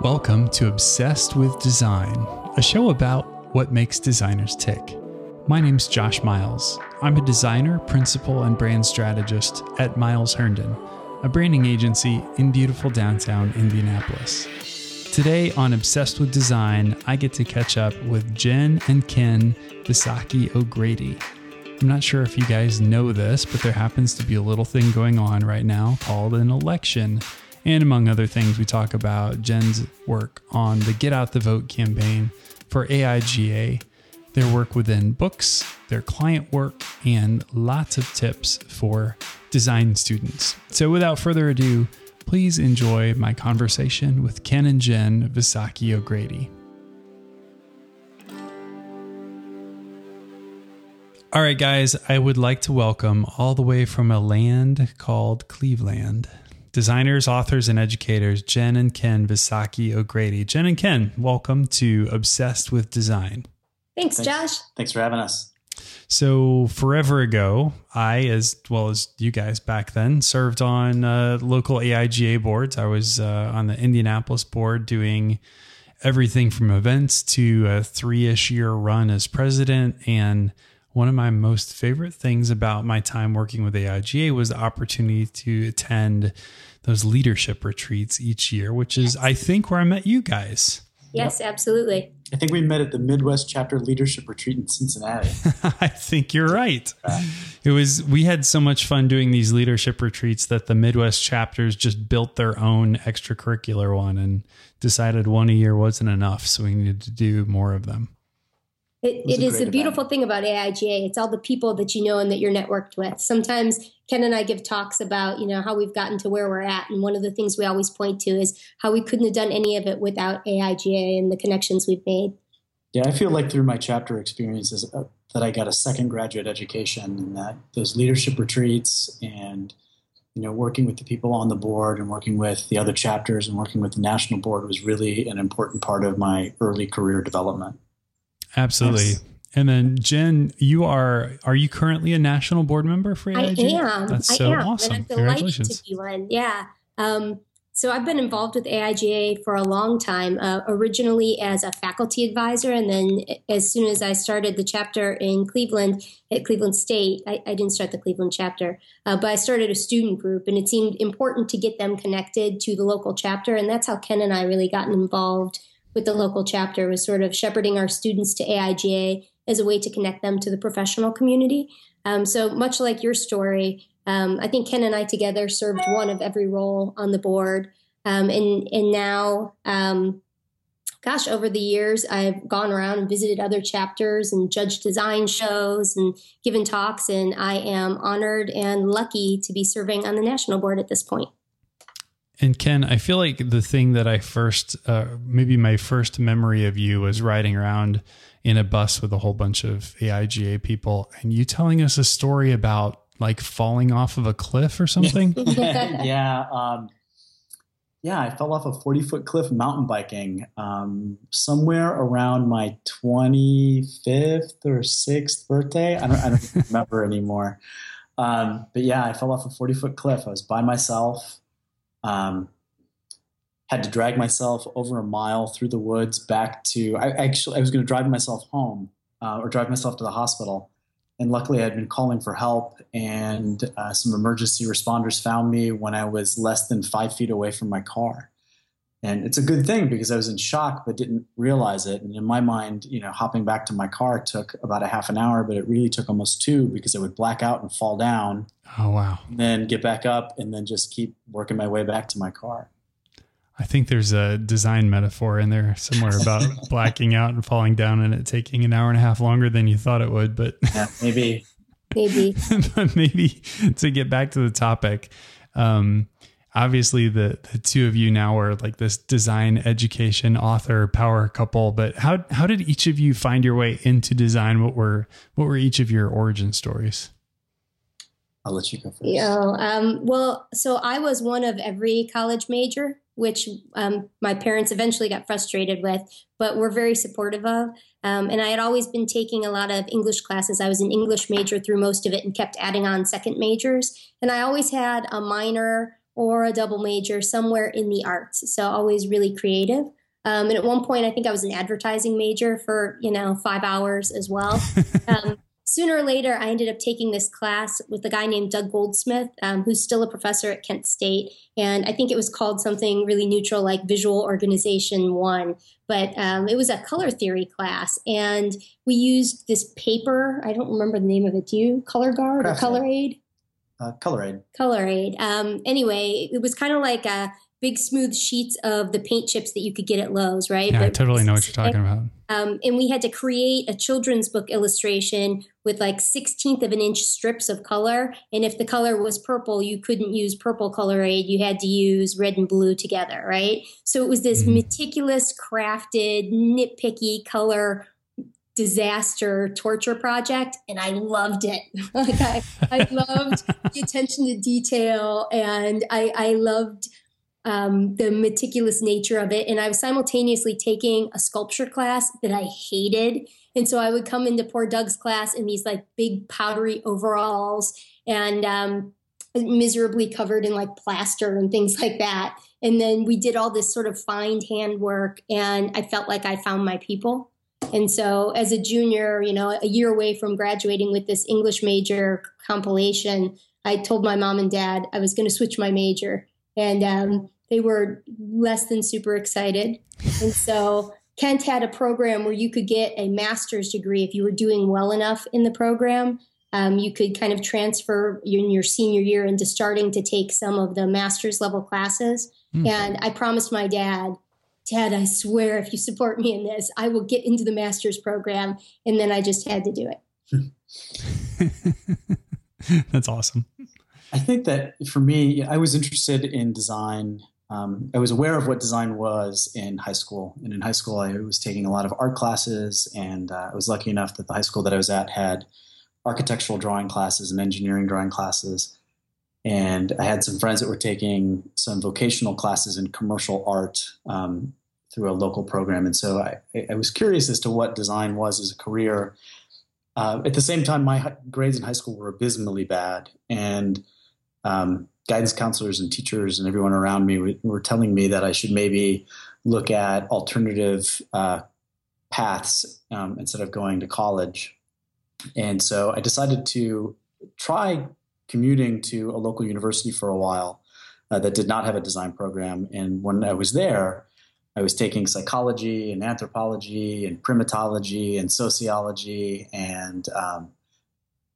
Welcome to Obsessed with Design, a show about what makes designers tick. My name's Josh Miles. I'm a designer, principal, and brand strategist at Miles Herndon, a branding agency in beautiful downtown Indianapolis. Today on Obsessed with Design, I get to catch up with Jen and Ken Visocky O'Grady. I'm not sure if you guys know this, but there happens to be a little thing going on right now called an election. And among other things, we talk about Jen's work on the Get Out the Vote campaign for AIGA, their work within books, their client work, and lots of tips for design students. So without further ado, please enjoy my conversation with Ken and Jen Visocky O'Grady. All right, guys, I would like to welcome all the way from a land called Cleveland, designers, authors, and educators, Jen and Ken Visocky O'Grady. Jen and Ken, welcome to Obsessed with Design. Thanks, Josh. Thanks for having us. So forever ago, I, as well as you guys back then, served on local AIGA boards. I was on the Indianapolis board doing everything from events to a 3-ish year run as president. And one of my most favorite things about my time working with AIGA was the opportunity to attend those leadership retreats each year, which is, I think, where I met you guys. Yes, yep. Absolutely. I think we met at the Midwest Chapter Leadership Retreat in Cincinnati. I think you're right. We had so much fun doing these leadership retreats that the Midwest chapters just built their own extracurricular one and decided one a year wasn't enough. So we needed to do more of them. It is the beautiful thing about AIGA. It's all the people that you know and that you're networked with. Sometimes Ken and I give talks about, how we've gotten to where we're at. And one of the things we always point to is how we couldn't have done any of it without AIGA and the connections we've made. Yeah, I feel like through my chapter experiences that I got a second graduate education, and that those leadership retreats and, working with the people on the board and working with the other chapters and working with the national board was really an important part of my early career development. Absolutely. Yes. And then Jen, are you currently a national board member for AIGA? I am. That's awesome. And I'm delighted to be one. Yeah. So I've been involved with AIGA for a long time, originally as a faculty advisor. And then as soon as I started the chapter in Cleveland at Cleveland State, I didn't start the Cleveland chapter, but I started a student group, and it seemed important to get them connected to the local chapter. And that's how Ken and I really gotten involved with the local chapter, was sort of shepherding our students to AIGA as a way to connect them to the professional community. So much like your story, I think Ken and I together served one of every role on the board. And now, over the years, I've gone around and visited other chapters and judged design shows and given talks. And I am honored and lucky to be serving on the national board at this point. And Ken, I feel like the thing that I maybe my first memory of you was riding around in a bus with a whole bunch of AIGA people and you telling us a story about like falling off of a cliff or something. Yeah. I fell off a 40-foot cliff mountain biking somewhere around my 25th or 6th birthday. I don't remember anymore. But yeah, I fell off a 40-foot cliff. I was by myself. Had to drag myself over a mile through the woods back to, I was going to drive myself home, or drive myself to the hospital. And luckily I had been calling for help, and some emergency responders found me when I was less than 5 feet away from my car. And it's a good thing because I was in shock, but didn't realize it. And in my mind, hopping back to my car took about a half an hour, but it really took almost 2 because I would black out and fall down. Oh, wow. And then get back up and then just keep working my way back to my car. I think there's a design metaphor in there somewhere about blacking out and falling down and it taking an hour and a half longer than you thought it would. But yeah, maybe, but maybe to get back to the topic, obviously, the two of you now are like this design education author power couple. But how did each of you find your way into design? What were each of your origin stories? I'll let you go first. So I was one of every college major, which my parents eventually got frustrated with, but were very supportive of. And I had always been taking a lot of English classes. I was an English major through most of it and kept adding on second majors. And I always had a minor or a double major somewhere in the arts. So always really creative. And at one point, I think I was an advertising major for, 5 hours as well. Sooner or later, I ended up taking this class with a guy named Doug Goldsmith, who's still a professor at Kent State. And I think it was called something really neutral like Visual Organization 1. But it was a color theory class. And we used this paper. I don't remember the name of it. Do you? Color Guard or Color Aid? Color Aid. Color Aid. Anyway, it was kind of like a big smooth sheets of the paint chips that you could get at Lowe's, right? Yeah, but I totally know what you're talking about. And we had to create a children's book illustration with like 1/16 of an inch strips of color. And if the color was purple, you couldn't use purple Color Aid. You had to use red and blue together, right? So it was this meticulous, crafted, nitpicky color disaster torture project. And I loved it. Like I loved the attention to detail, and I loved the meticulous nature of it. And I was simultaneously taking a sculpture class that I hated. And so I would come into poor Doug's class in these like big powdery overalls and miserably covered in like plaster and things like that. And then we did all this sort of fine handwork, and I felt like I found my people. And so as a junior, a year away from graduating with this English major compilation, I told my mom and dad I was going to switch my major. And they were less than super excited. And so Kent had a program where you could get a master's degree if you were doing well enough in the program. You could kind of transfer in your senior year into starting to take some of the master's level classes. And I promised my dad, I swear if you support me in this, I will get into the master's program. And then I just had to do it. That's awesome. I think that for me, I was interested in design. I was aware of what design was in high school. And in high school, I was taking a lot of art classes. And I was lucky enough that the high school that I was at had architectural drawing classes and engineering drawing classes. And I had some friends that were taking some vocational classes in commercial art through a local program. And so I was curious as to what design was as a career. At the same time, my grades in high school were abysmally bad. And guidance counselors and teachers and everyone around me were telling me that I should maybe look at alternative paths instead of going to college. And so I decided to try commuting to a local university for a while that did not have a design program. And when I was there, I was taking psychology and anthropology and primatology and sociology and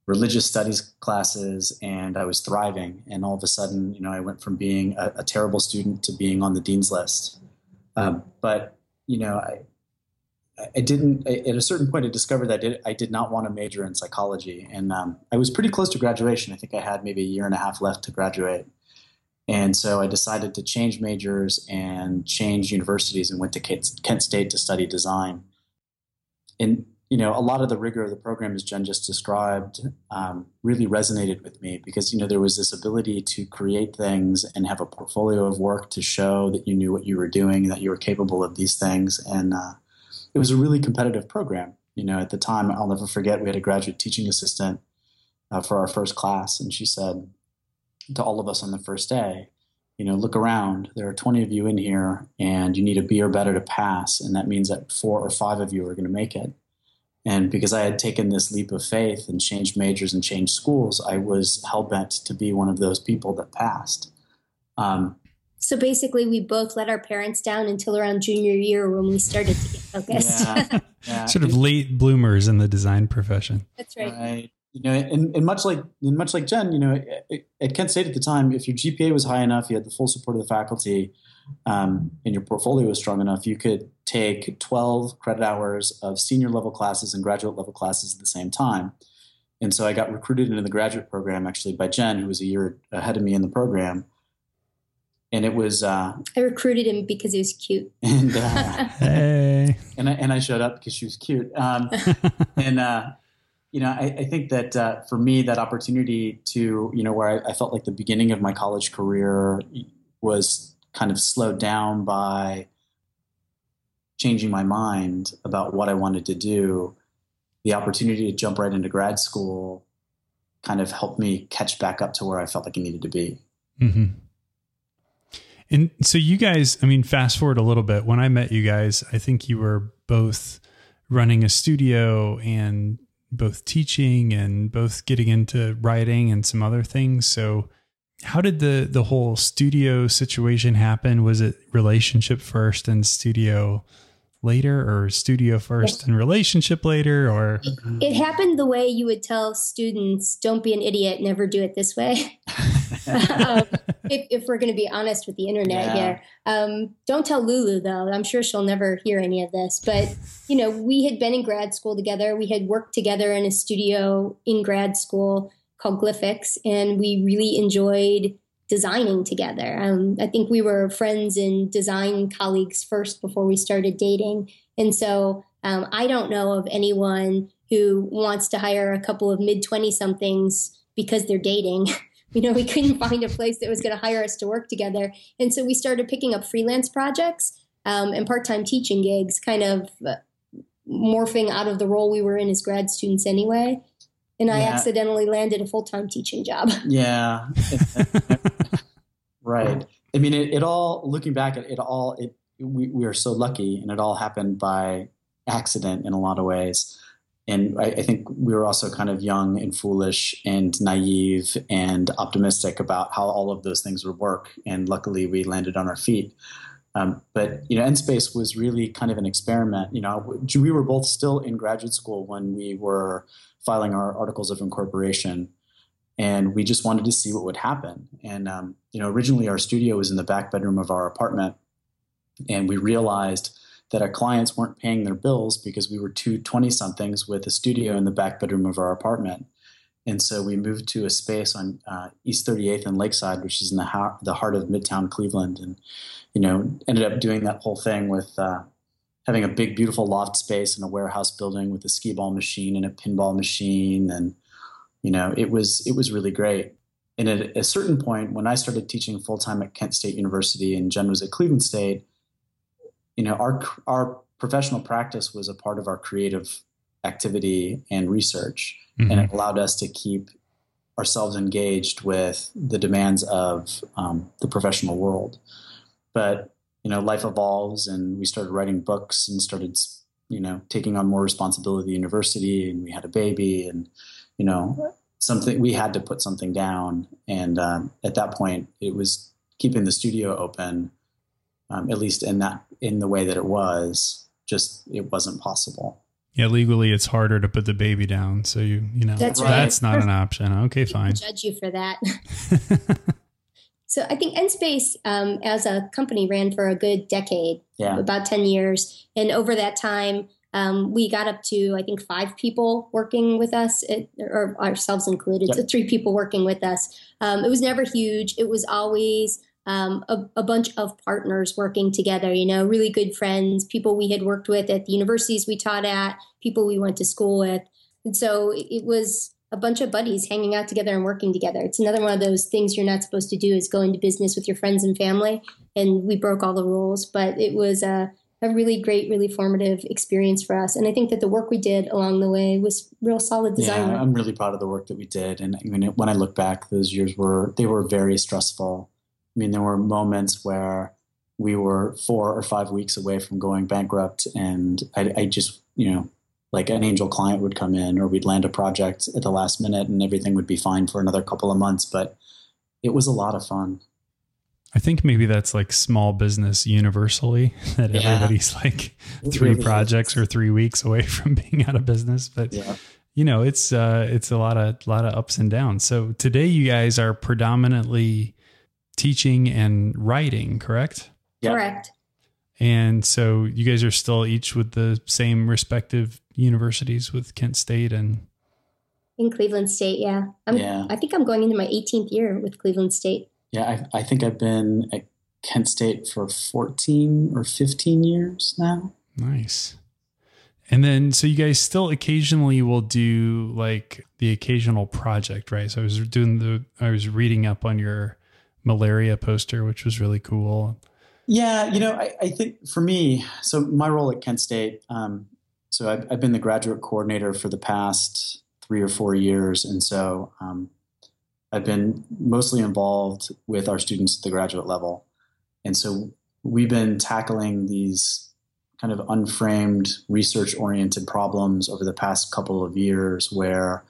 religious studies classes, and I was thriving. And all of a sudden, I went from being a terrible student to being on the dean's list. But, I didn't, at a certain point, I discovered that I did not want to major in psychology. And I was pretty close to graduation. I think I had maybe a year and a half left to graduate. And so I decided to change majors and change universities and went to Kent State to study design. And, a lot of the rigor of the program, as Jen just described, really resonated with me because, there was this ability to create things and have a portfolio of work to show that you knew what you were doing, that you were capable of these things. And it was a really competitive program. At the time, I'll never forget, we had a graduate teaching assistant for our first class, and she said to all of us on the first day, look around, there are 20 of you in here and you need a B or better to pass. And that means that 4 or 5 of you are going to make it. And because I had taken this leap of faith and changed majors and changed schools, I was hell-bent to be one of those people that passed. So basically we both let our parents down until around junior year when we started to get focused. Yeah. Sort of late bloomers in the design profession. That's right. And much like Jen, at Kent State at the time, if your GPA was high enough, you had the full support of the faculty, and your portfolio was strong enough, you could take 12 credit hours of senior level classes and graduate level classes at the same time. And so I got recruited into the graduate program actually by Jen, who was a year ahead of me in the program. And it was I recruited him because he was cute. And hey. And I showed up because she was cute. I think that for me, that opportunity to, where I felt like the beginning of my college career was kind of slowed down by changing my mind about what I wanted to do, the opportunity to jump right into grad school kind of helped me catch back up to where I felt like I needed to be. Mm-hmm. And so you guys, I mean, fast forward a little bit. When I met you guys, I think you were both running a studio and both teaching and both getting into writing and some other things. So how did the whole studio situation happen? Was it relationship first and studio later, or studio first and relationship later? Or it happened the way you would tell students, don't be an idiot, never do it this way. If we're going to be honest with the internet here, don't tell Lulu though. I'm sure she'll never hear any of this, but you know, we had been in grad school together. We had worked together in a studio in grad school called Glyphix, and we really enjoyed designing together. I think we were friends and design colleagues first before we started dating. And so I don't know of anyone who wants to hire a couple of mid-20 somethings because they're dating. You know, we couldn't find a place that was going to hire us to work together. And so we started picking up freelance projects and part-time teaching gigs, kind of morphing out of the role we were in as grad students anyway. And I accidentally landed a full-time teaching job. Yeah. Right. I mean, it all, looking back at it all, we are so lucky, and it all happened by accident in a lot of ways. And I think we were also kind of young and foolish and naive and optimistic about how all of those things would work. And luckily we landed on our feet. But, you know, NSpace was really kind of an experiment. You know, we were both still in graduate school when we were filing our articles of incorporation, and we just wanted to see what would happen. And, you know, originally our studio was in the back bedroom of our apartment, and we realized that our clients weren't paying their bills because we were two 20-somethings with a studio in the back bedroom of our apartment. And so we moved to a space on East 38th and Lakeside, which is in the heart of Midtown Cleveland, and, you know, ended up doing that whole thing with having a big, beautiful loft space in a warehouse building with a skee ball machine and a pinball machine. And, you know, it was really great. And at a certain point, when I started teaching full-time at Kent State University and Jen was at Cleveland State, you know, our professional practice was a part of our creative activity and research, and it allowed us to keep ourselves engaged with the demands of the professional world. But, you know, life evolves, and we started writing books and started, you know, taking on more responsibility at university, and we had a baby, and, you know, something, we had to put something down. And at that point, it was keeping the studio open, at least in the way that it was, just, it wasn't possible. Yeah. Legally, it's harder to put the baby down. So you know, that's not an option. Okay, fine. People judge you for that. So I think NSpace as a company ran for a good decade, about 10 years. And over that time, we got up to, I think, 5 people working with us, or ourselves included, so 3 people working with us. It was never huge. It was always a bunch of partners working together, you know, really good friends, people we had worked with at the universities we taught at, people we went to school with. And so it was a bunch of buddies hanging out together and working together. It's another one of those things you're not supposed to do, is go into business with your friends and family. And we broke all the rules, but it was a really great, really formative experience for us. And I think that the work we did along the way was real solid design. Yeah, I'm really proud of the work that we did. And when I look back, those years were very stressful. I mean, there were moments where we were 4 or 5 weeks away from going bankrupt, and I just, you know, like an angel client would come in, or we'd land a project at the last minute and everything would be fine for another couple of months. But it was a lot of fun. I think maybe that's like small business universally, that everybody's like 3 projects or 3 weeks away from being out of business. But, you know, it's a lot of ups and downs. So today you guys are predominantly teaching and writing, correct? Yep. Correct. And so you guys are still each with the same respective universities, with Kent State and in Cleveland State. Yeah. I think I'm going into my 18th year with Cleveland State. Yeah. I think I've been at Kent State for 14 or 15 years now. Nice. And then, so you guys still occasionally will do like the occasional project, right? So I was reading up on your malaria poster, which was really cool. Yeah. You know, I think for me, so my role at Kent State, so I've been the graduate coordinator for the past 3 or 4 years. And so I've been mostly involved with our students at the graduate level. And so we've been tackling these kind of unframed research-oriented problems over the past couple of years where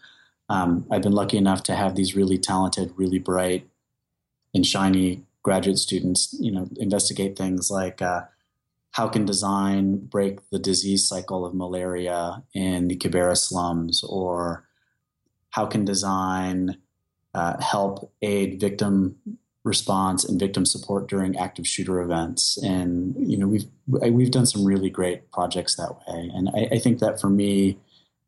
I've been lucky enough to have these really talented, really bright and shiny graduate students, you know, investigate things like how can design break the disease cycle of malaria in the Kibera slums, or how can design help aid victim response and victim support during active shooter events. And, you know, we've done some really great projects that way. And I think that for me,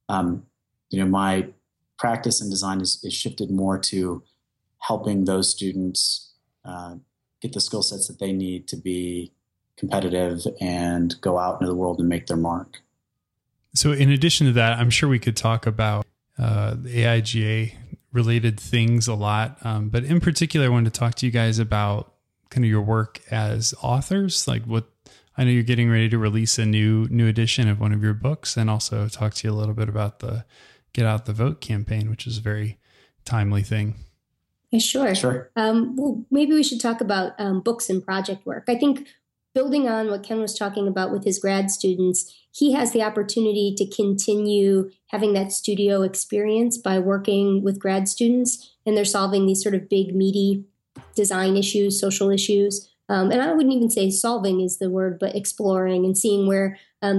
you know, my practice in design is shifted more to helping those students get the skill sets that they need to be competitive and go out into the world and make their mark. So in addition to that, I'm sure we could talk about the AIGA related things a lot. But in particular, I wanted to talk to you guys about kind of your work as authors, like what I know you're getting ready to release a new edition of one of your books, and also talk to you a little bit about the Get Out the Vote campaign, which is a very timely thing. Yeah, sure. Well, maybe we should talk about books and project work. I think building on what Ken was talking about with his grad students, he has the opportunity to continue having that studio experience by working with grad students, and they're solving these sort of big, meaty design issues, social issues. And I wouldn't even say solving is the word, but exploring and seeing where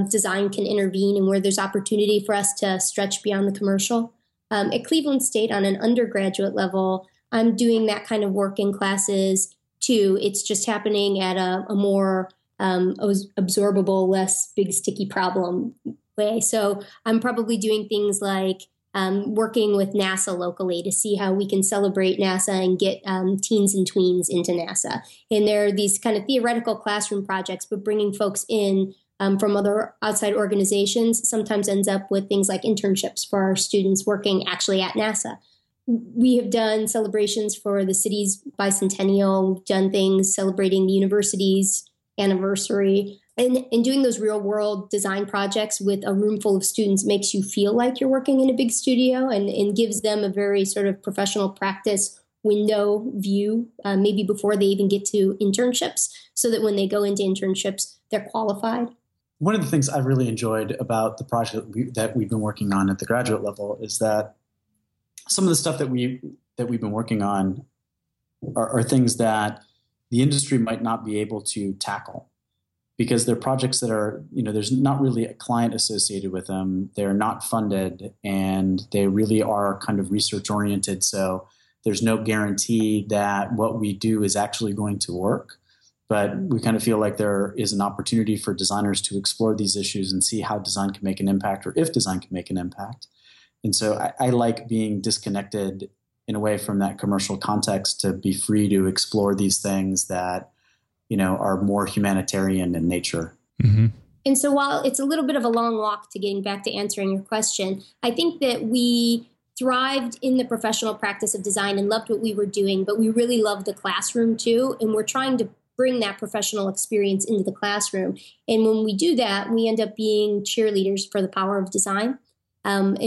design can intervene and where there's opportunity for us to stretch beyond the commercial. At Cleveland State on an undergraduate level, I'm doing that kind of work in classes too. It's just happening at a more absorbable, less big sticky problem way. So I'm probably doing things like working with NASA locally to see how we can celebrate NASA and get teens and tweens into NASA. And there are these kind of theoretical classroom projects, but bringing folks in from other outside organizations sometimes ends up with things like internships for our students working actually at NASA. We have done celebrations for the city's bicentennial, we've done things celebrating the university's anniversary, and doing those real world design projects with a room full of students makes you feel like you're working in a big studio and gives them a very sort of professional practice window view, maybe before they even get to internships, so that when they go into internships, they're qualified. One of the things I really enjoyed about the project that we've been working on at the graduate level is that some of the stuff that we've been working on are things that the industry might not be able to tackle because they're projects that are, you know, there's not really a client associated with them. They're not funded, and they really are kind of research oriented. So there's no guarantee that what we do is actually going to work. But we kind of feel like there is an opportunity for designers to explore these issues and see how design can make an impact, or if design can make an impact. And so I like being disconnected in a way from that commercial context to be free to explore these things that, you know, are more humanitarian in nature. Mm-hmm. And so while it's a little bit of a long walk to getting back to answering your question, I think that we thrived in the professional practice of design and loved what we were doing, but we really loved the classroom too. And we're trying to bring that professional experience into the classroom. And when we do that, we end up being cheerleaders for the power of design. And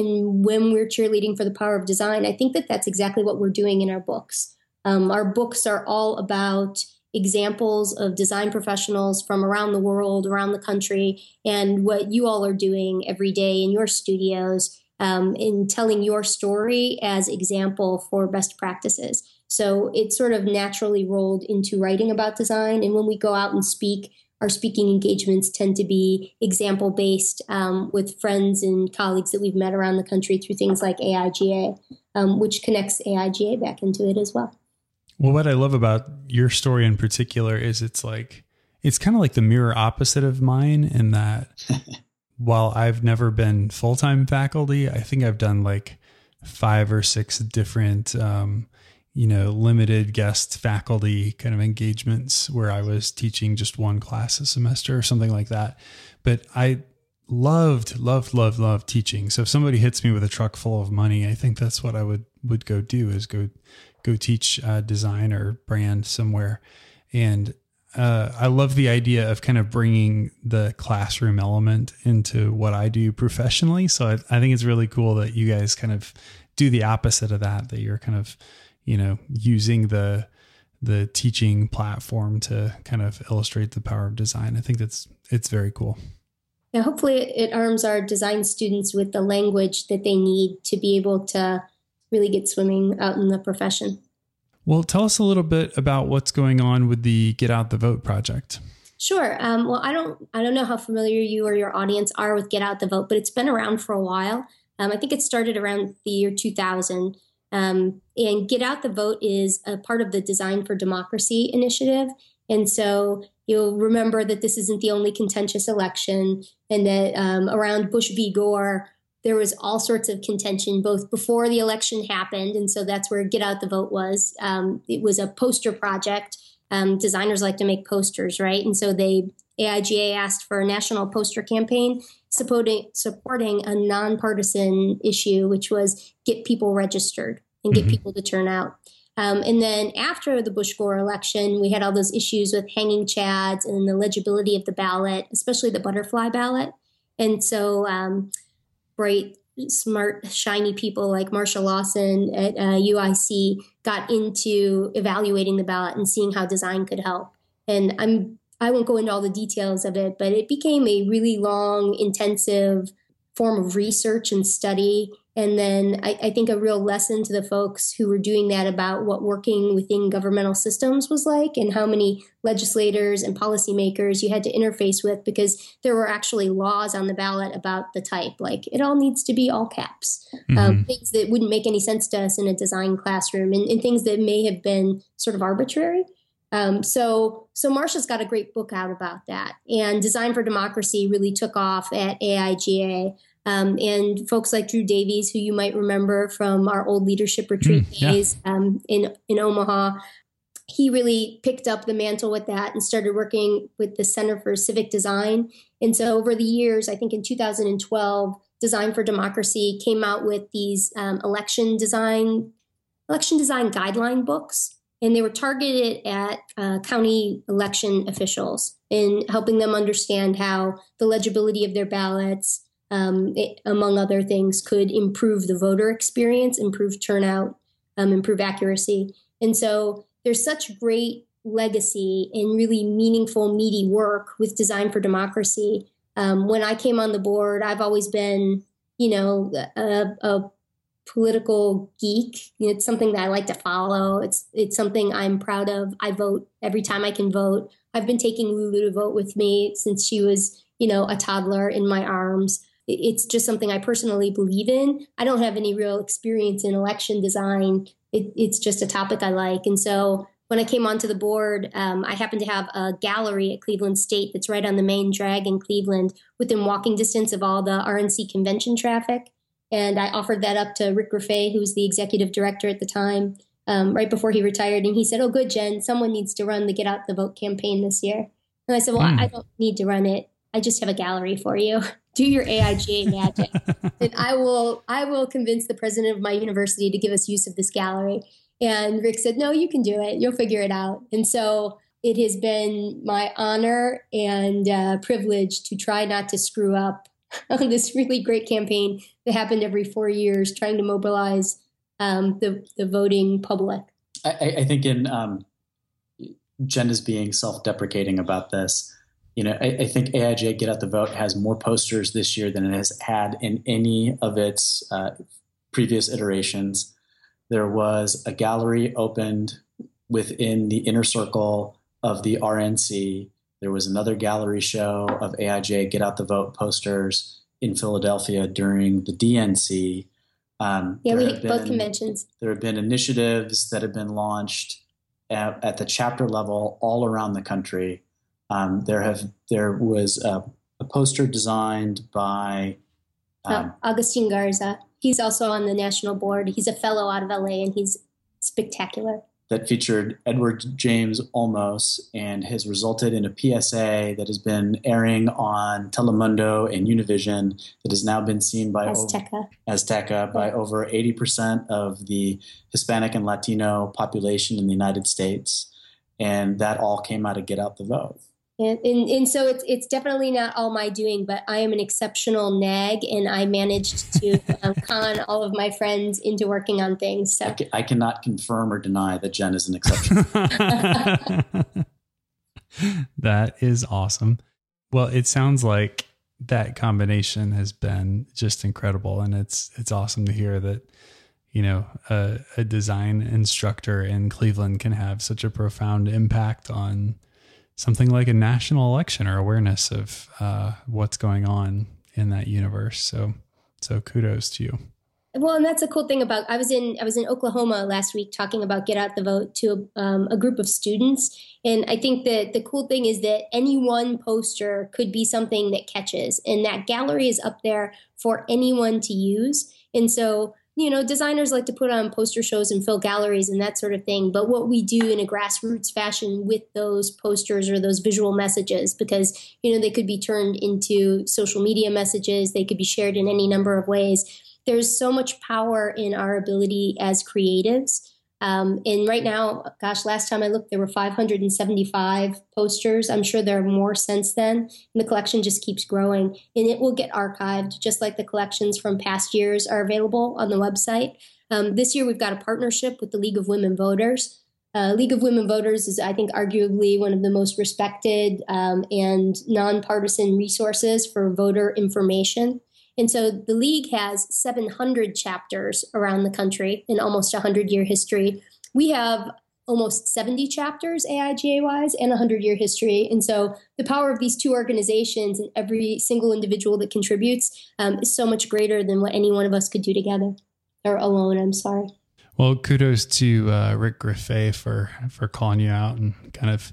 when we're cheerleading for the power of design, I think that that's exactly what we're doing in our books. Our books are all about examples of design professionals from around the world, around the country, and what you all are doing every day in your studios, in telling your story as example for best practices. So it sort of naturally rolled into writing about design. And when we go out and speak, our speaking engagements tend to be example-based with friends and colleagues that we've met around the country through things like AIGA, which connects AIGA back into it as well. Well, what I love about your story in particular is it's kind of like the mirror opposite of mine, in that while I've never been full-time faculty, I think I've done like 5 or 6 different limited guest faculty kind of engagements where I was teaching just one class a semester or something like that. But I loved teaching. So if somebody hits me with a truck full of money, I think that's what I would go do, is go teach design or brand somewhere. And I love the idea of kind of bringing the classroom element into what I do professionally. So I think it's really cool that you guys kind of do the opposite of that, that you're kind of, you know, using the the teaching platform to kind of illustrate the power of design. I think it's very cool. Yeah, hopefully it arms our design students with the language that they need to be able to really get swimming out in the profession. Well, tell us a little bit about what's going on with the Get Out the Vote project. Sure. Well, I don't know how familiar you or your audience are with Get Out the Vote, but it's been around for a while. I think it started around the year 2000. And Get Out the Vote is a part of the Design for Democracy initiative. And so you'll remember that this isn't the only contentious election, and that around Bush v. Gore, there was all sorts of contention both before the election happened. And so that's where Get Out the Vote was. It was a poster project. Designers like to make posters, right? And so AIGA asked for a national poster campaign supporting a nonpartisan issue, which was get people registered and get people to turn out. And then after the Bush-Gore election, we had all those issues with hanging chads and the legibility of the ballot, especially the butterfly ballot. And so bright, smart, shiny people like Marsha Lawson at UIC got into evaluating the ballot and seeing how design could help. And I won't go into all the details of it, but it became a really long, intensive form of research and study. And then I think a real lesson to the folks who were doing that about what working within governmental systems was like and how many legislators and policymakers you had to interface with, because there were actually laws on the ballot about the type, like it all needs to be all caps, things that wouldn't make any sense to us in a design classroom, and things that may have been sort of arbitrary. So Marsha's got a great book out about that, and Design for Democracy really took off at AIGA. And folks like Drew Davies, who you might remember from our old leadership retreat days in Omaha, he really picked up the mantle with that and started working with the Center for Civic Design. And so over the years, I think in 2012, Design for Democracy came out with these election design guideline books. And they were targeted at county election officials in helping them understand how the legibility of their ballots, among other things, could improve the voter experience, improve turnout, improve accuracy. And so there's such great legacy and really meaningful, meaty work with Design for Democracy. When I came on the board, I've always been, a political geek. It's something that I like to follow. It's something I'm proud of. I vote every time I can vote. I've been taking Lulu to vote with me since she was, a toddler in my arms. It's just something I personally believe in. I don't have any real experience in election design. It's just a topic I like. And so when I came onto the board, I happened to have a gallery at Cleveland State that's right on the main drag in Cleveland, within walking distance of all the RNC convention traffic. And I offered that up to Rick Grafe, who was the executive director at the time, right before he retired. And he said, "Oh, good, Jen, someone needs to run the Get Out the Vote campaign this year." And I said, "Well, I don't need to run it. I just have a gallery for you. Do your AIGA magic." And I will convince the president of my university to give us use of this gallery. And Rick said, "No, you can do it. You'll figure it out." And so it has been my honor and privilege to try not to screw up on this really great campaign that happened every 4 years, trying to mobilize the voting public. I think Jen is being self-deprecating about this. I think AIGA Get Out the Vote has more posters this year than it has had in any of its previous iterations. There was a gallery opened within the inner circle of the RNC. There was another gallery show of AIGA Get Out the Vote posters in Philadelphia during the DNC. Both conventions. There have been initiatives that have been launched at the chapter level all around the country. There was a poster designed by Augustine Garza. He's also on the national board. He's a fellow out of LA, and he's spectacular. That featured Edward James Olmos and has resulted in a PSA that has been airing on Telemundo and Univision that has now been seen by Azteca by over 80% of the Hispanic and Latino population in the United States. And that all came out of Get Out the Vote. And so it's definitely not all my doing, but I am an exceptional nag, and I managed to con all of my friends into working on things. So I cannot confirm or deny that Jen is an exception. That is awesome. Well, it sounds like that combination has been just incredible, and it's awesome to hear that, you know, a design instructor in Cleveland can have such a profound impact on something like a national election or awareness of what's going on in that universe. So kudos to you. Well, and that's a cool thing about, I was in Oklahoma last week talking about Get Out the Vote to a group of students. And I think that the cool thing is that any one poster could be something that catches, and that gallery is up there for anyone to use. And so, you know, designers like to put on poster shows and fill galleries and that sort of thing. But what we do in a grassroots fashion with those posters or those visual messages, because, you know, they could be turned into social media messages, they could be shared in any number of ways. There's so much power in our ability as creatives. And right now, gosh, last time I looked, there were 575 posters. I'm sure there are more since then. And the collection just keeps growing, and it will get archived just like the collections from past years are available on the website. This year, we've got a partnership with the League of Women Voters. League of Women Voters is, I think, arguably one of the most respected and nonpartisan resources for voter information. And so the league has 700 chapters around the country in almost 100-year history. We have almost 70 chapters AIGA-wise and 100-year history. And so the power of these two organizations and every single individual that contributes is so much greater than what any one of us could do together or alone. I'm sorry. Well, kudos to Rick Grafe for calling you out and kind of,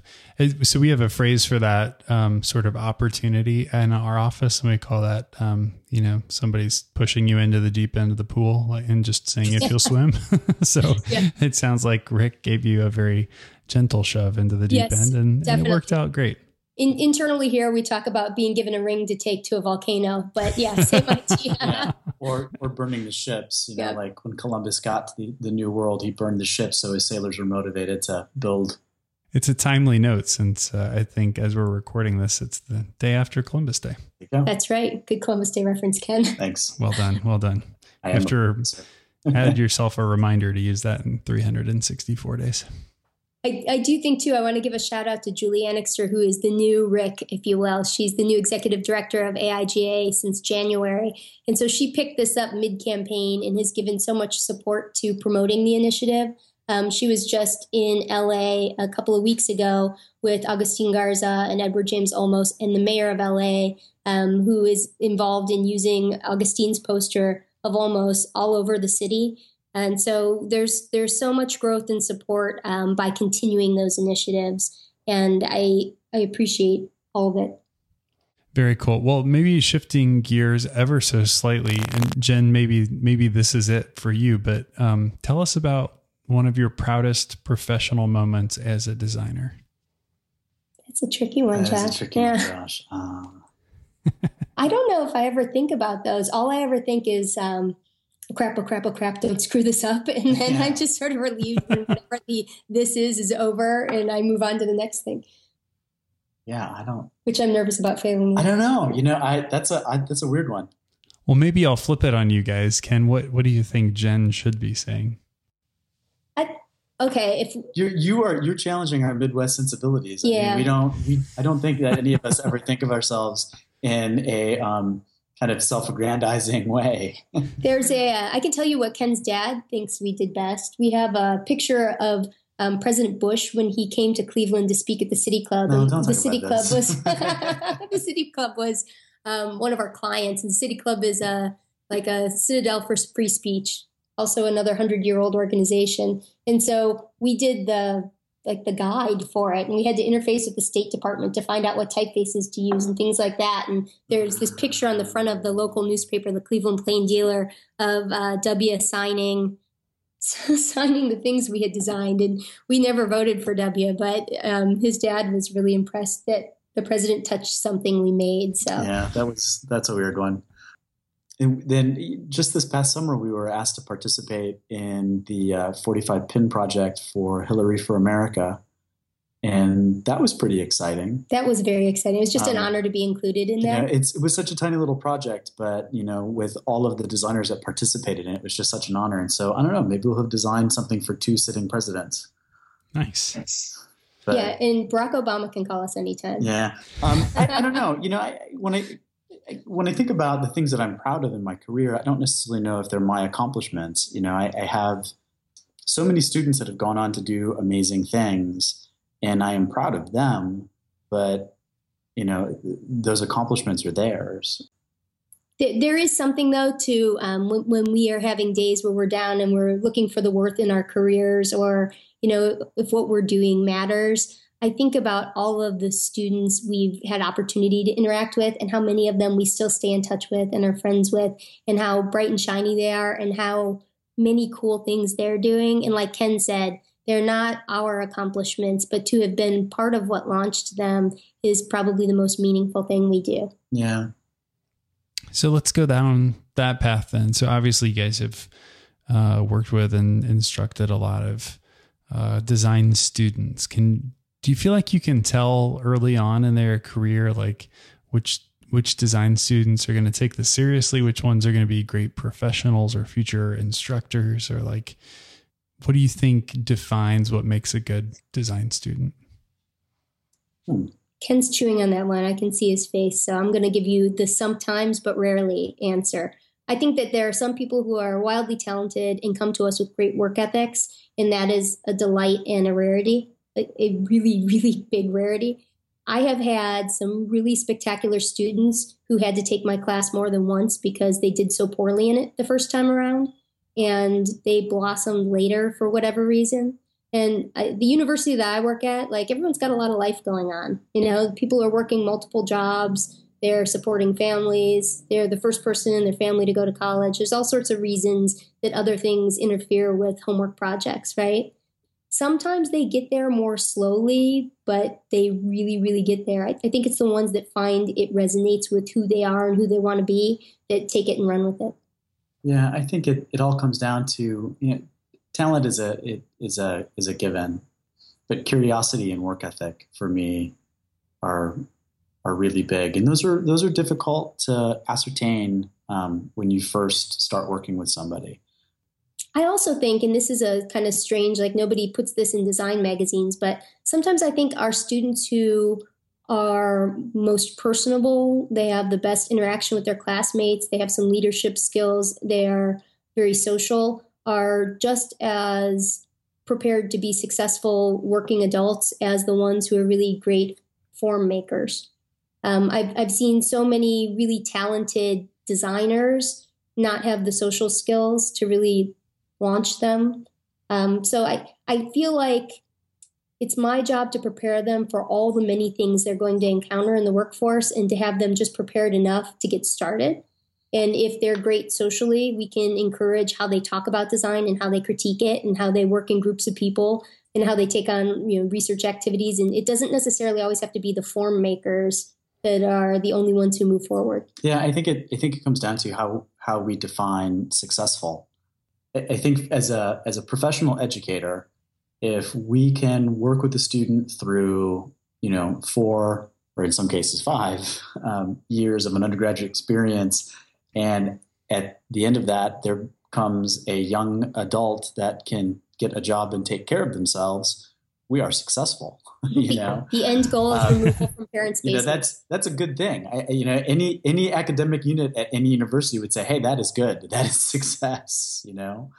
so we have a phrase for that sort of opportunity in our office, and we call that, you know, somebody's pushing you into the deep end of the pool, like, and just saying if you'll swim. So yeah. It sounds like Rick gave you a very gentle shove into the deep end, and it worked out great. Internally here, we talk about being given a ring to take to a volcano, but yeah, same idea. Yeah. Or burning the ships, you know, like when Columbus got to the New World, he burned the ships so his sailors were motivated to build. It's a timely note since I think as we're recording this, it's the day after Columbus Day. That's right. Good Columbus Day reference, Ken. Thanks. Well done. Well done. After add yourself a reminder to use that in 364 days. I do think, too, I want to give a shout out to Julie Annixter, who is the new Rick, if you will. She's the new executive director of AIGA since January. And so she picked this up mid-campaign and has given so much support to promoting the initiative. She was just in L.A. a couple of weeks ago with Augustine Garza and Edward James Olmos and the mayor of L.A., who is involved in using Augustine's poster of Olmos all over the city. And so there's so much growth and support by continuing those initiatives, and I appreciate all of it. Very cool. Well, maybe shifting gears ever so slightly, and Jen, maybe this is it for you, but tell us about one of your proudest professional moments as a designer. That's a tricky one, Josh. That's a tricky one, Josh. I don't know if I ever think about those. All I ever think is, Oh crap, don't screw this up. And then I'm just sort of relieved when whatever this is over, and I move on to the next thing. Yeah, I don't. Which I'm nervous about failing. I don't know. You know, that's a weird one. Well, maybe I'll flip it on you guys. Ken, what do you think Jen should be saying? Okay. If you're challenging our Midwest sensibilities. Yeah. I mean, I don't think that any of us ever think of ourselves in a, kind of self-aggrandizing way. I can tell you what Ken's dad thinks we did best. We have a picture of President Bush when he came to Cleveland to speak at the City Club. No, don't the talk City about Club this. Was the City Club was one of our clients, and the City Club is a citadel for free speech. Also, another 100-year-old organization, and so we did the guide for it. And we had to interface with the State Department to find out what typefaces to use and things like that. And there's this picture on the front of the local newspaper, the Cleveland Plain Dealer, of W signing the things we had designed. And we never voted for W, but his dad was really impressed that the president touched something we made. So yeah, that's a weird one. And then just this past summer, we were asked to participate in the 45-pin project for Hillary for America. And that was pretty exciting. That was very exciting. It was just an honor to be included in that. You know, it was such a tiny little project, but, you know, with all of the designers that participated in it, it was just such an honor. And so, I don't know, maybe we'll have designed something for 2 sitting presidents. Nice. But, yeah, and Barack Obama can call us anytime. Yeah. I don't know. You know, when I think about the things that I'm proud of in my career, I don't necessarily know if they're my accomplishments. You know, I have so many students that have gone on to do amazing things. And I am proud of them, but, you know, those accomplishments are theirs. There is something, though, to when we are having days where we're down and we're looking for the worth in our careers or, you know, if what we're doing matters. I think about all of the students we've had opportunity to interact with and how many of them we still stay in touch with and are friends with and how bright and shiny they are and how many cool things they're doing. And like Ken said, they're not our accomplishments, but to have been part of what launched them is probably the most meaningful thing we do. Yeah. So let's go down that path then. So obviously you guys have worked with and instructed a lot of design students. Do you feel like you can tell early on in their career, like which design students are going to take this seriously, which ones are going to be great professionals or future instructors, or like, what do you think defines what makes a good design student? Ken's chewing on that one. I can see his face. So I'm going to give you the sometimes but rarely answer. I think that there are some people who are wildly talented and come to us with great work ethics. And that is a delight and a rarity, a really, really big rarity. I have had some really spectacular students who had to take my class more than once because they did so poorly in it the first time around. And they blossomed later for whatever reason. And the university that I work at, like, everyone's got a lot of life going on. You know, people are working multiple jobs. They're supporting families. They're the first person in their family to go to college. There's all sorts of reasons that other things interfere with homework projects, right? Sometimes they get there more slowly, but they really, really get there. I think it's the ones that find it resonates with who they are and who they want to be that take it and run with it. Yeah, I think it all comes down to, you know, talent is a given, but curiosity and work ethic for me are really big, and those are difficult to ascertain when you first start working with somebody. I also think, and this is a kind of strange, like nobody puts this in design magazines, but sometimes I think our students who are most personable. They have the best interaction with their classmates. They have some leadership skills. They are very social, are just as prepared to be successful working adults as the ones who are really great form makers. I've seen so many really talented designers not have the social skills to really launch them. So I feel like it's my job to prepare them for all the many things they're going to encounter in the workforce and to have them just prepared enough to get started. And if they're great socially, we can encourage how they talk about design and how they critique it and how they work in groups of people and how they take on, you know, research activities. And it doesn't necessarily always have to be the form makers that are the only ones who move forward. Yeah, I think it comes down to how we define successful. I think as a professional educator, if we can work with the student through, you know, 4 or in some cases 5 years of an undergraduate experience, and at the end of that, there comes a young adult that can get a job and take care of themselves, we are successful. You know, the end goal is removal from parents' basements. You know, that's a good thing. Any academic unit at any university would say, hey, that is good. That is success. You know.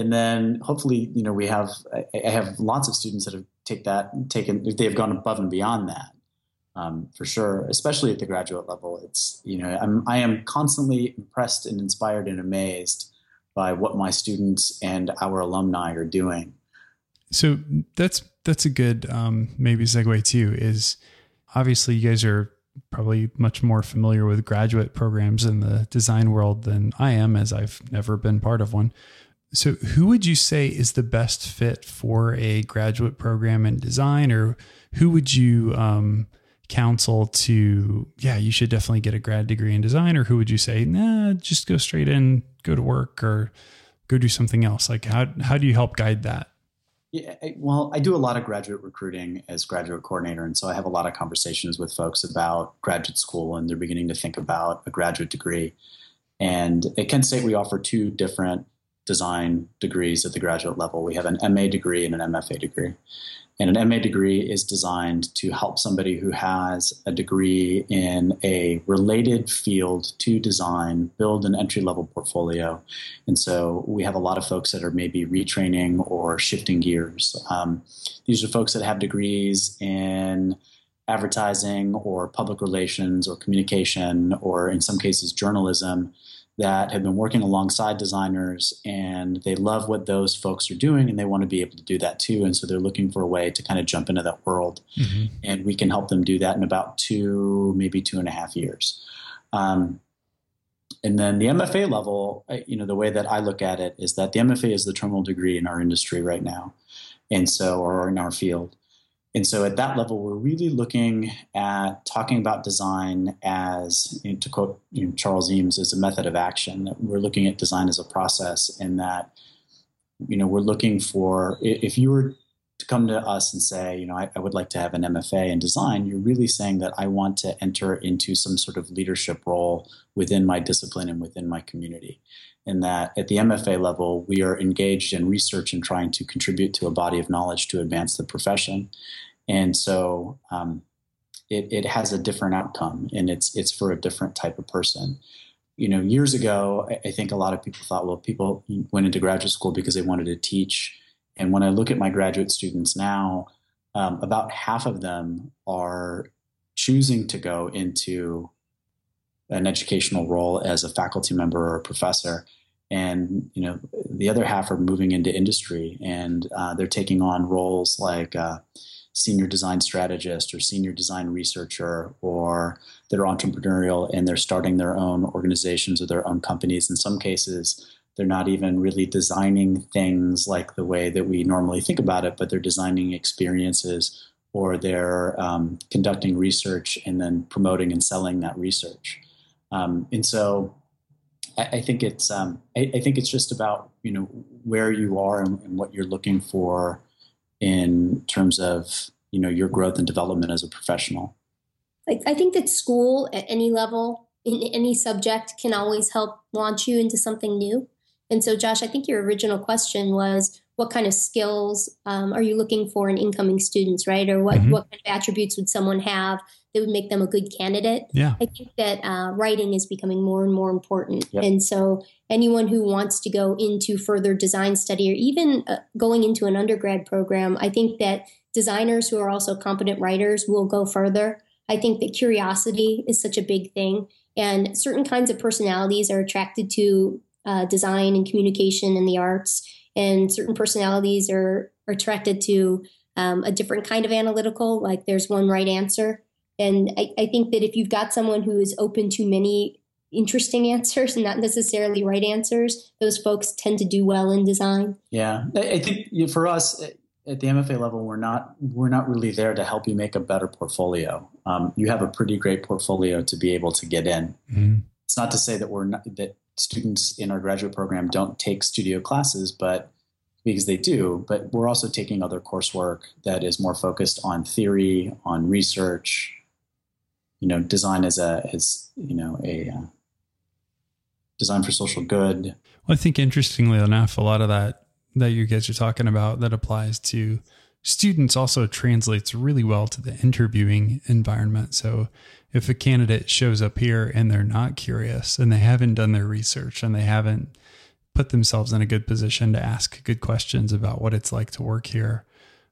And then hopefully, you know, I have lots of students that have they've gone above and beyond that, for sure, especially at the graduate level. It's, you know, I am constantly impressed and inspired and amazed by what my students and our alumni are doing. So that's a good, maybe segue too, is obviously you guys are probably much more familiar with graduate programs in the design world than I am, as I've never been part of one. So who would you say is the best fit for a graduate program in design, or who would you counsel to, yeah, you should definitely get a grad degree in design, or who would you say, nah, just go straight in, go to work or go do something else? Like how do you help guide that? Yeah, well, I do a lot of graduate recruiting as graduate coordinator, and so I have a lot of conversations with folks about graduate school, and they're beginning to think about a graduate degree. And at Kent State, we offer two different design degrees at the graduate level. We have an MA degree and an MFA degree. And an MA degree is designed to help somebody who has a degree in a related field to design build an entry-level portfolio. And so we have a lot of folks that are maybe retraining or shifting gears. These are folks that have degrees in advertising or public relations or communication or, in some cases, journalism, that have been working alongside designers, and they love what those folks are doing, and they want to be able to do that too. And so they're looking for a way to kind of jump into that world. Mm-hmm. And we can help them do that in about 2, maybe 2.5 years. And then the MFA level, you know, the way that I look at it is that the MFA is the terminal degree in our industry right now, and so, or in our field. And so at that level, we're really looking at talking about design as, you know, to quote, you know, Charles Eames, as a method of action. We're looking at design as a process, and that, you know, we're looking for, if you were to come to us and say, you know, I would like to have an MFA in design, you're really saying that I want to enter into some sort of leadership role within my discipline and within my community. And that at the MFA level, we are engaged in research and trying to contribute to a body of knowledge to advance the profession. And so it has a different outcome, and it's for a different type of person. You know, years ago, I think a lot of people thought, well, people went into graduate school because they wanted to teach. And when I look at my graduate students now, about half of them are choosing to go into an educational role as a faculty member or a professor. And, you know, the other half are moving into industry, and they're taking on roles like senior design strategist or senior design researcher, or they're entrepreneurial and they're starting their own organizations or their own companies. In some cases, they're not even really designing things like the way that we normally think about it, but they're designing experiences, or they're conducting research and then promoting and selling that research. And so I think it's I think it's just about, you know, where you are and what you're looking for in terms of, you know, your growth and development as a professional. I think that school at any level in any subject can always help launch you into something new. And so, Josh, I think your original question was, what kind of skills are you looking for in incoming students, right? Or what kind of attributes would someone have that would make them a good candidate? Yeah. I think that writing is becoming more and more important. Yep. And so anyone who wants to go into further design study, or even going into an undergrad program, I think that designers who are also competent writers will go further. I think that curiosity is such a big thing. And certain kinds of personalities are attracted to design and communication and the arts. And certain personalities are attracted to a different kind of analytical, like there's one right answer. And I think that if you've got someone who is open to many interesting answers and not necessarily right answers, those folks tend to do well in design. Yeah, I think for us at the MFA level, we're not really there to help you make a better portfolio. You have a pretty great portfolio to be able to get in. Mm-hmm. It's not to say that students in our graduate program don't take studio classes, but because they do, but we're also taking other coursework that is more focused on theory, on research, you know, design design for social good. Well, I think interestingly enough, a lot of that you guys are talking about that applies to students also translates really well to the interviewing environment. So if a candidate shows up here and they're not curious and they haven't done their research and they haven't put themselves in a good position to ask good questions about what it's like to work here,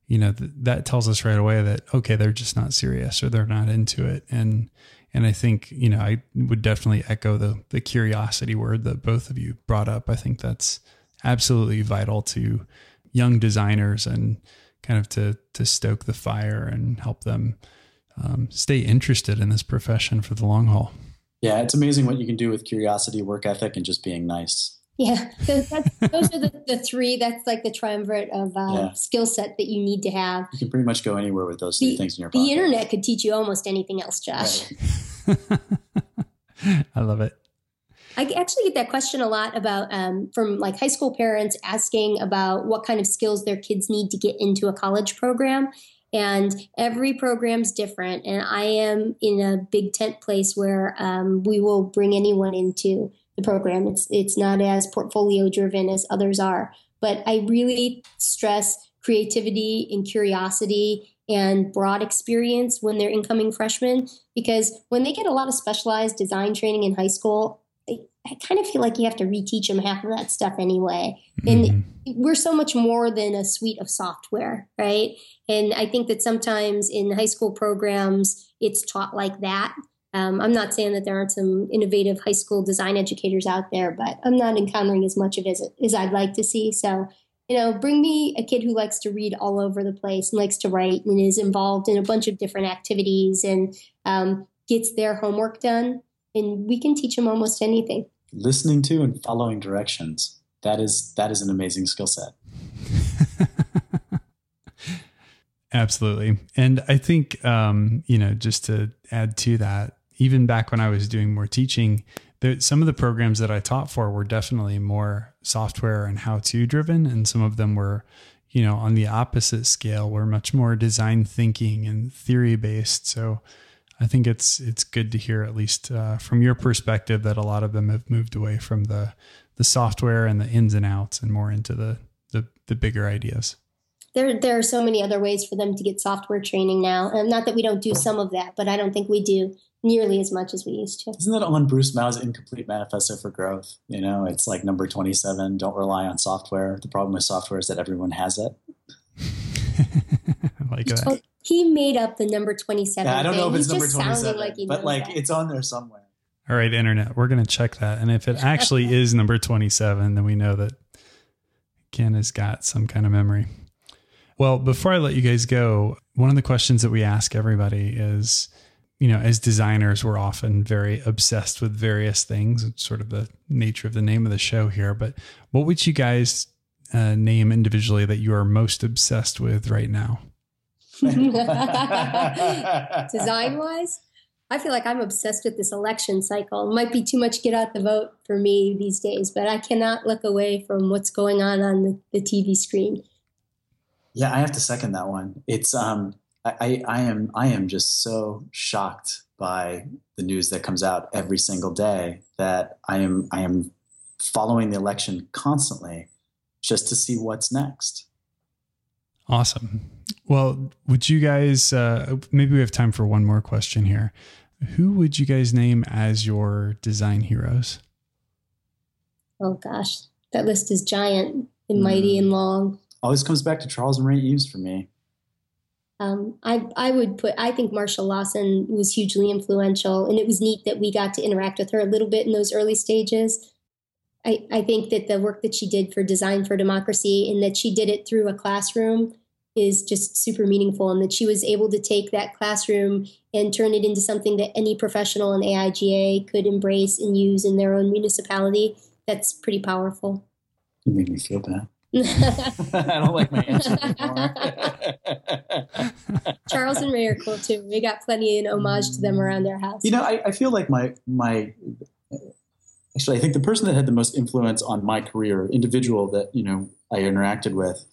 you know, that tells us right away that, okay, they're just not serious or they're not into it. And I think, you know, I would definitely echo the curiosity word that both of you brought up. I think that's absolutely vital to young designers and kind of to stoke the fire and help them stay interested in this profession for the long haul. Yeah, it's amazing what you can do with curiosity, work ethic, and just being nice. Yeah, those are the three. That's like the triumvirate of skill set that you need to have. You can pretty much go anywhere with those three things in your pocket. The internet could teach you almost anything else, Josh. Right. I love it. I actually get that question a lot about from like high school parents asking about what kind of skills their kids need to get into a college program. And every program's different. And I am in a big tent place where we will bring anyone into the program. It's not as portfolio driven as others are. But I really stress creativity and curiosity and broad experience when they're incoming freshmen, because when they get a lot of specialized design training in high school, I kind of feel like you have to reteach them half of that stuff anyway. And we're so much more than a suite of software, right? And I think that sometimes in high school programs, it's taught like that. I'm not saying that there aren't some innovative high school design educators out there, but I'm not encountering as much of it as I'd like to see. So, you know, bring me a kid who likes to read all over the place and likes to write and is involved in a bunch of different activities and gets their homework done. And we can teach them almost anything. Listening to and following directions. That is an amazing skill set. Absolutely. And I think, you know, just to add to that, even back when I was doing more teaching, some of the programs that I taught for were definitely more software and how-to driven. And some of them were, you know, on the opposite scale, were much more design thinking and theory based. So I think it's good to hear, at least from your perspective, that a lot of them have moved away from the software and the ins and outs and more into the bigger ideas. There are so many other ways for them to get software training now. And not that we don't do some of that, but I don't think we do nearly as much as we used to. Isn't that on Bruce Mao's Incomplete Manifesto for Growth? You know, it's like number 27, don't rely on software. The problem with software is that everyone has it. I like that. Oh, he made up the number 27. Yeah, I don't know if it's number 27, but like it's on there somewhere. All right, internet, we're going to check that. And if it actually is number 27, then we know that Ken has got some kind of memory. Well, before I let you guys go, one of the questions that we ask everybody is, you know, as designers, we're often very obsessed with various things. It's sort of the nature of the name of the show here. But what would you guys name individually that you are most obsessed with right now? Design wise, I feel like I'm obsessed with this election cycle. It might be too much get out the vote for me these days, but I cannot look away from what's going on the TV screen. Yeah, I have to second that one. It's I am just so shocked by the news that comes out every single day that I am following the election constantly just to see what's next. Awesome. Well, would you guys, maybe we have time for one more question here. Who would you guys name as your design heroes? Oh gosh, that list is giant and mighty and long. Always comes back to Charles and Ray Eames for me. I think Marsha Lawson was hugely influential, and it was neat that we got to interact with her a little bit in those early stages. I think that the work that she did for Design for Democracy, and that she did it through a classroom, is just super meaningful, and that she was able to take that classroom and turn it into something that any professional in AIGA could embrace and use in their own municipality. That's pretty powerful. You made me feel bad. I don't like my answer anymore. Charles and Ray are cool too. We got plenty in homage to them around their house. You know, I feel like actually, I think the person that had the most influence on my career, individual that, you know, I interacted with,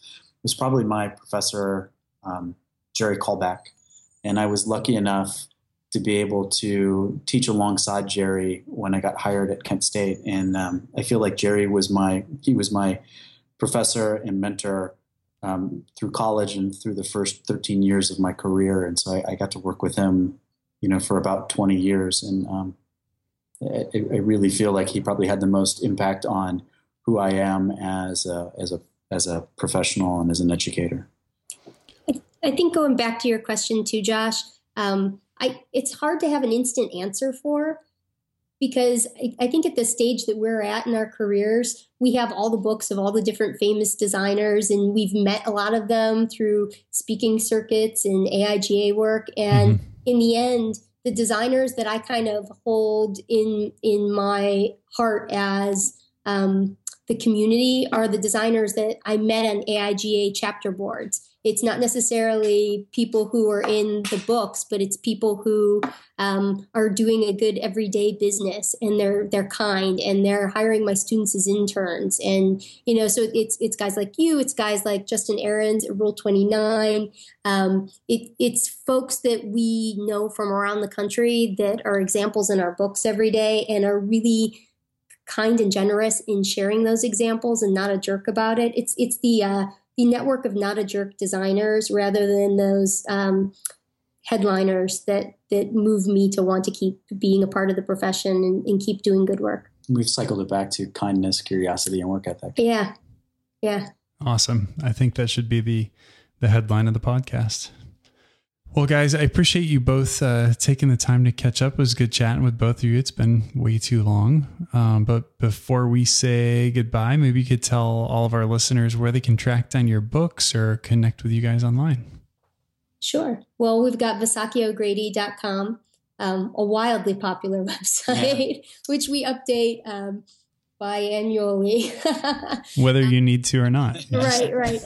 was probably my professor, Jerry Callback. And I was lucky enough to be able to teach alongside Jerry when I got hired at Kent State. And I feel like Jerry was my professor and mentor through college and through the first 13 years of my career. And so I got to work with him, you know, for about 20 years. And I really feel like he probably had the most impact on who I am as a professional and as an educator. I think going back to your question too, Josh, it's hard to have an instant answer for, because I think at the stage that we're at in our careers, we have all the books of all the different famous designers, and we've met a lot of them through speaking circuits and AIGA work. And in the end, the designers that I kind of hold in my heart as the community are the designers that I met on AIGA chapter boards. It's not necessarily people who are in the books, but it's people who are doing a good everyday business, and they're kind, and they're hiring my students as interns. And, you know, so it's guys like you, it's guys like Justin Aarons at Rule 29. It's folks that we know from around the country that are examples in our books every day and are really kind and generous in sharing those examples and not a jerk about it. It's the network of not a jerk designers rather than those headliners that move me to want to keep being a part of the profession and keep doing good work. We've cycled it back to kindness, curiosity, and work ethic. Yeah. Yeah. Awesome. I think that should be the headline of the podcast. Well, guys, I appreciate you both taking the time to catch up. It was good chatting with both of you. It's been way too long. But before we say goodbye, maybe you could tell all of our listeners where they can track down your books or connect with you guys online. Sure. Well, we've got visockyogrady.com, a wildly popular website, which we update biannually. Whether you need to or not. Right.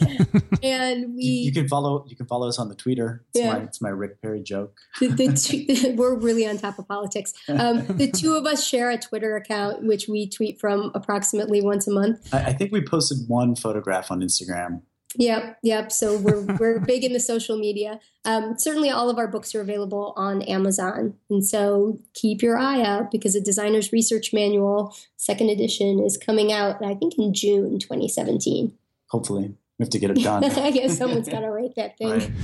And you can follow us on the Twitter. It's my Rick Perry joke. We're really on top of politics. The two of us share a Twitter account, which we tweet from approximately once a month. I think we posted one photograph on Instagram. Yep. So we're big in the social media. Certainly all of our books are available on Amazon. And so keep your eye out because the Designer's Research Manual, second edition, is coming out, I think, in June 2017. Hopefully. We have to get it done. I guess someone's got to write that thing.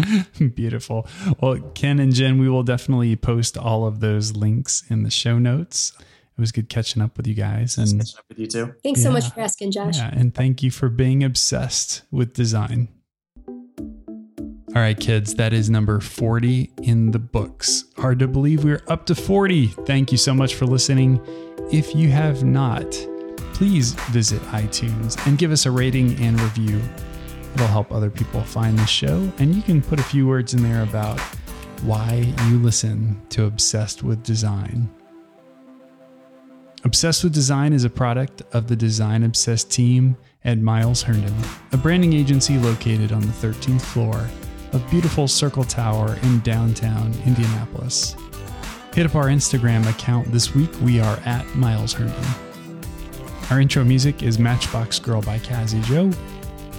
Right. Beautiful. Well, Ken and Jen, we will definitely post all of those links in the show notes. It was good catching up with you guys. And catching up with you too. Thanks so much for asking, Josh. Yeah, and thank you for being obsessed with design. All right, kids, that is number 40 in the books. Hard to believe we're up to 40. Thank you so much for listening. If you have not, please visit iTunes and give us a rating and review. It'll help other people find the show. And you can put a few words in there about why you listen to Obsessed with Design. Obsessed with Design is a product of the Design Obsessed team at Miles Herndon, a branding agency located on the 13th floor of beautiful Circle Tower in downtown Indianapolis. Hit up our Instagram account this week. We are at Miles Herndon. Our intro music is Matchbox Girl by Kazi Joe,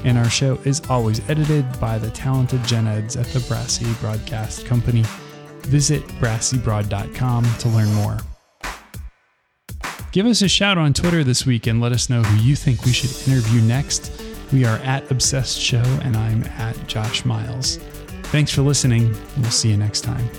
and our show is always edited by the talented gen eds at the Brassy Broadcast Company. Visit brassybroad.com to learn more. Give us a shout on Twitter this week and let us know who you think we should interview next. We are at Obsessed Show, and I'm at Josh Miles. Thanks for listening. We'll see you next time.